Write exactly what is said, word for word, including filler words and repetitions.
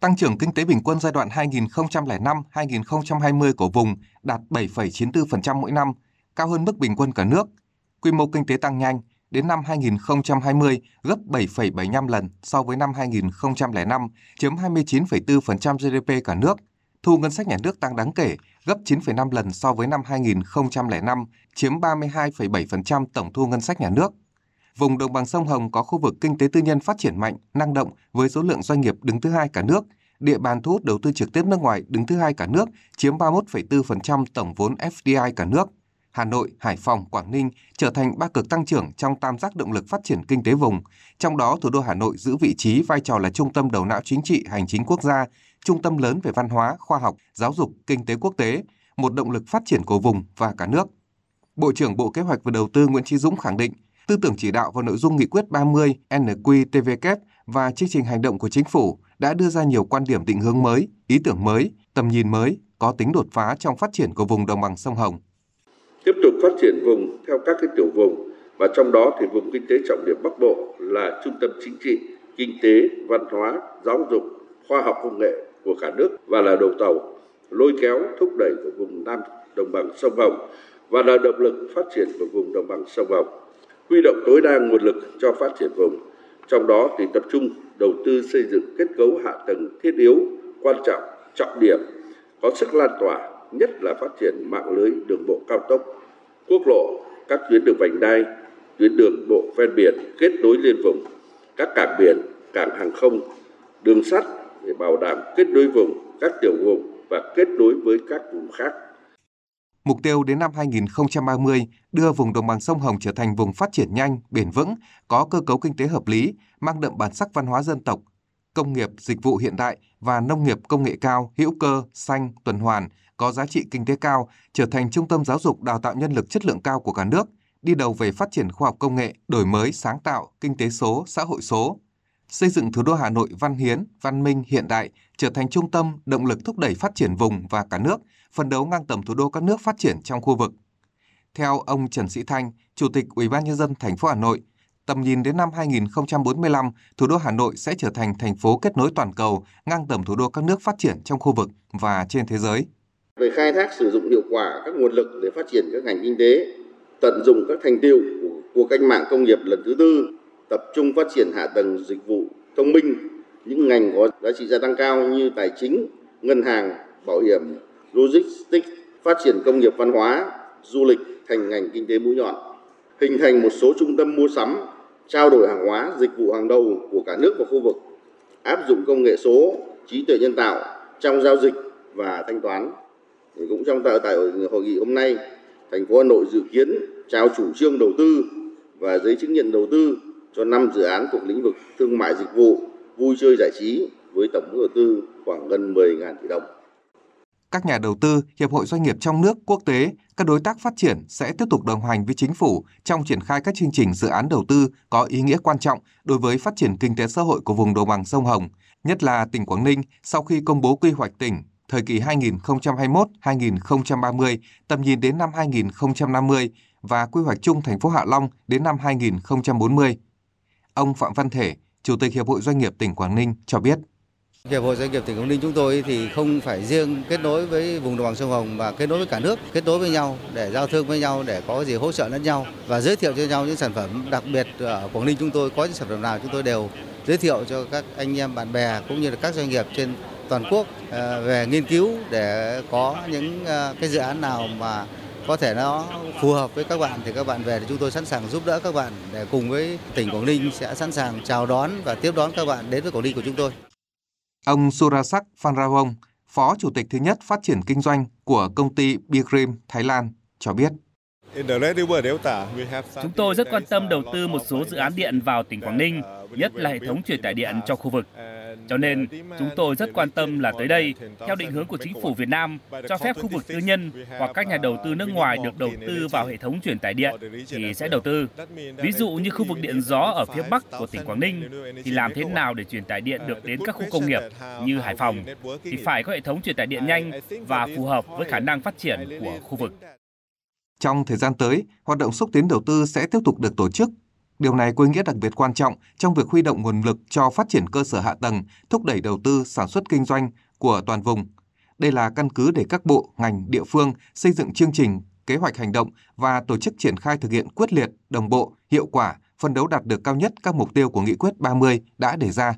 Tăng trưởng kinh tế bình quân giai đoạn hai nghìn không trăm lẻ năm đến hai nghìn không trăm hai mươi của vùng đạt bảy phẩy chín mươi tư phần trăm mỗi năm, cao hơn mức bình quân cả nước. Quy mô kinh tế tăng nhanh, đến năm hai nghìn không trăm hai mươi gấp bảy phẩy bảy mươi lăm lần so với năm hai nghìn không trăm lẻ năm, chiếm hai mươi chín phẩy tư phần trăm giê đê pê cả nước. Thu ngân sách nhà nước tăng đáng kể, gấp chín phẩy năm lần so với năm hai nghìn không trăm lẻ năm, chiếm ba mươi hai phẩy bảy phần trăm tổng thu ngân sách nhà nước. Vùng đồng bằng sông Hồng có khu vực kinh tế tư nhân phát triển mạnh, năng động với số lượng doanh nghiệp đứng thứ hai cả nước, địa bàn thu hút đầu tư trực tiếp nước ngoài đứng thứ hai cả nước, chiếm ba mươi mốt phẩy tư phần trăm tổng vốn ép đê i cả nước. Hà Nội, Hải Phòng, Quảng Ninh trở thành ba cực tăng trưởng trong tam giác động lực phát triển kinh tế vùng, trong đó thủ đô Hà Nội giữ vị trí vai trò là trung tâm đầu não chính trị, hành chính quốc gia, trung tâm lớn về văn hóa, khoa học, giáo dục, kinh tế quốc tế, một động lực phát triển của vùng và cả nước. Bộ trưởng Bộ Kế hoạch và Đầu tư Nguyễn Chí Dũng khẳng định, tư tưởng chỉ đạo và nội dung nghị quyết ba mươi en quy tê vê ca và chương trình hành động của chính phủ đã đưa ra nhiều quan điểm định hướng mới, ý tưởng mới, tầm nhìn mới, có tính đột phá trong phát triển của vùng đồng bằng sông Hồng. Tiếp tục phát triển vùng theo các cái tiểu vùng, và trong đó thì vùng kinh tế trọng điểm Bắc Bộ là trung tâm chính trị, kinh tế, văn hóa, giáo dục, khoa học công nghệ của cả nước và là đầu tàu lôi kéo thúc đẩy của vùng Nam đồng bằng sông Hồng và là động lực phát triển của vùng đồng bằng sông Hồng. Huy động tối đa nguồn lực cho phát triển vùng, trong đó thì tập trung đầu tư xây dựng kết cấu hạ tầng thiết yếu, quan trọng, trọng điểm, có sức lan tỏa, nhất là phát triển mạng lưới đường bộ cao tốc, quốc lộ, các tuyến đường vành đai, tuyến đường bộ ven biển kết nối liên vùng, các cảng biển, cảng hàng không, đường sắt để bảo đảm kết nối vùng, các tiểu vùng và kết nối với các vùng khác. Mục tiêu đến năm hai nghìn không trăm ba mươi đưa vùng đồng bằng sông Hồng trở thành vùng phát triển nhanh, bền vững, có cơ cấu kinh tế hợp lý, mang đậm bản sắc văn hóa dân tộc, công nghiệp, dịch vụ hiện đại và nông nghiệp công nghệ cao, hữu cơ, xanh, tuần hoàn, có giá trị kinh tế cao, trở thành trung tâm giáo dục đào tạo nhân lực chất lượng cao của cả nước, đi đầu về phát triển khoa học công nghệ, đổi mới, sáng tạo, kinh tế số, xã hội số. Xây dựng thủ đô Hà Nội văn hiến, văn minh, hiện đại, trở thành trung tâm, động lực thúc đẩy phát triển vùng và cả nước, phấn đấu ngang tầm thủ đô các nước phát triển trong khu vực. Theo ông Trần Sĩ Thanh, Chủ tịch Ủy ban Nhân dân thành phố Hà Nội, tầm nhìn đến năm hai nghìn không trăm bốn mươi lăm, thủ đô Hà Nội sẽ trở thành thành phố kết nối toàn cầu, ngang tầm thủ đô các nước phát triển trong khu vực và trên thế giới. Về khai thác sử dụng hiệu quả các nguồn lực để phát triển các ngành kinh tế, tận dụng các thành tựu của cuộc cách mạng công nghiệp lần thứ tư, tập trung phát triển hạ tầng dịch vụ thông minh, những ngành có giá trị gia tăng cao như tài chính, ngân hàng, bảo hiểm, logistics, phát triển công nghiệp văn hóa, du lịch thành ngành kinh tế mũi nhọn, hình thành một số trung tâm mua sắm, trao đổi hàng hóa, dịch vụ hàng đầu của cả nước và khu vực, áp dụng công nghệ số, trí tuệ nhân tạo trong giao dịch và thanh toán. Thì cũng trong tại hội nghị hôm nay, thành phố Hà Nội dự kiến trao chủ trương đầu tư và giấy chứng nhận đầu tư cho năm dự án thuộc lĩnh vực thương mại dịch vụ, vui chơi giải trí với tổng mức đầu tư khoảng gần mười nghìn tỷ đồng. Các nhà đầu tư, hiệp hội doanh nghiệp trong nước, quốc tế, các đối tác phát triển sẽ tiếp tục đồng hành với chính phủ trong triển khai các chương trình dự án đầu tư có ý nghĩa quan trọng đối với phát triển kinh tế xã hội của vùng đồng bằng sông Hồng, nhất là tỉnh Quảng Ninh sau khi công bố quy hoạch tỉnh thời kỳ hai nghìn không trăm hai mươi mốt đến hai nghìn không trăm ba mươi, tầm nhìn đến năm hai nghìn không trăm năm mươi và quy hoạch chung thành phố Hạ Long đến năm hai nghìn không trăm bốn mươi. Ông Phạm Văn Thể, Chủ tịch Hiệp hội Doanh nghiệp tỉnh Quảng Ninh cho biết. Hiệp hội Doanh nghiệp tỉnh Quảng Ninh chúng tôi thì không phải riêng kết nối với vùng đồng bằng sông Hồng mà kết nối với cả nước, kết nối với nhau để giao thương với nhau, để có gì hỗ trợ lẫn nhau và giới thiệu cho nhau những sản phẩm. Đặc biệt ở Quảng Ninh chúng tôi có những sản phẩm nào chúng tôi đều giới thiệu cho các anh em bạn bè cũng như là các doanh nghiệp trên toàn quốc về nghiên cứu để có những cái dự án nào mà có thể nó phù hợp với các bạn thì các bạn về thì chúng tôi sẵn sàng giúp đỡ các bạn để cùng với tỉnh Quảng Ninh sẽ sẵn sàng chào đón và tiếp đón các bạn đến với Quảng Ninh của chúng tôi. Ông Surasak Phanrahong, Phó Chủ tịch thứ nhất phát triển kinh doanh của công ty Bigrim Thái Lan cho biết. Chúng tôi rất quan tâm đầu tư một số dự án điện vào tỉnh Quảng Ninh, nhất là hệ thống truyền tải điện cho khu vực. Cho nên, chúng tôi rất quan tâm là tới đây, theo định hướng của chính phủ Việt Nam, cho phép khu vực tư nhân hoặc các nhà đầu tư nước ngoài được đầu tư vào hệ thống truyền tải điện thì sẽ đầu tư. Ví dụ như khu vực điện gió ở phía Bắc của tỉnh Quảng Ninh thì làm thế nào để truyền tải điện được đến các khu công nghiệp như Hải Phòng thì phải có hệ thống truyền tải điện nhanh và phù hợp với khả năng phát triển của khu vực. Trong thời gian tới, hoạt động xúc tiến đầu tư sẽ tiếp tục được tổ chức. Điều này có ý nghĩa đặc biệt quan trọng trong việc huy động nguồn lực cho phát triển cơ sở hạ tầng, thúc đẩy đầu tư sản xuất kinh doanh của toàn vùng. Đây là căn cứ để các bộ, ngành, địa phương xây dựng chương trình, kế hoạch hành động và tổ chức triển khai thực hiện quyết liệt, đồng bộ, hiệu quả, phấn đấu đạt được cao nhất các mục tiêu của Nghị quyết ba mươi đã đề ra.